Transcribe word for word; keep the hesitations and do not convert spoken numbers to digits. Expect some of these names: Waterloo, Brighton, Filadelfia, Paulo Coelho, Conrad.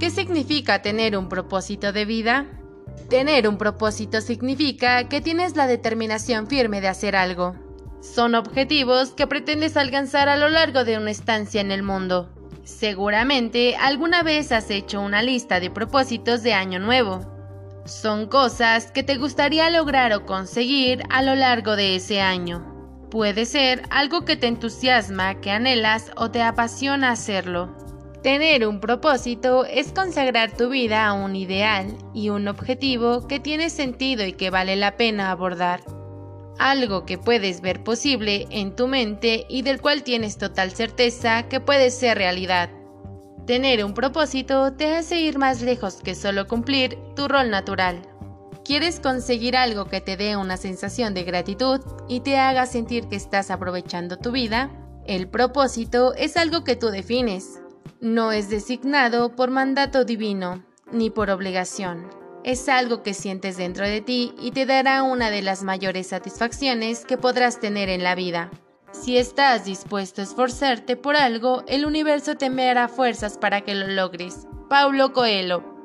¿Qué significa tener un propósito de vida? Tener un propósito significa que tienes la determinación firme de hacer algo. Son objetivos que pretendes alcanzar a lo largo de una estancia en el mundo. Seguramente alguna vez has hecho una lista de propósitos de año nuevo. Son cosas que te gustaría lograr o conseguir a lo largo de ese año. Puede ser algo que te entusiasma, que anhelas o te apasiona hacerlo. Tener un propósito es consagrar tu vida a un ideal y un objetivo que tiene sentido y que vale la pena abordar. Algo que puedes ver posible en tu mente y del cual tienes total certeza que puede ser realidad. Tener un propósito te hace ir más lejos que solo cumplir tu rol natural. Quieres conseguir algo que te dé una sensación de gratitud y te haga sentir que estás aprovechando tu vida. El propósito es algo que tú defines. No es designado por mandato divino ni por obligación. Es algo que sientes dentro de ti y te dará una de las mayores satisfacciones que podrás tener en la vida. Si estás dispuesto a esforzarte por algo, el universo te enviará fuerzas para que lo logres. Paulo Coelho.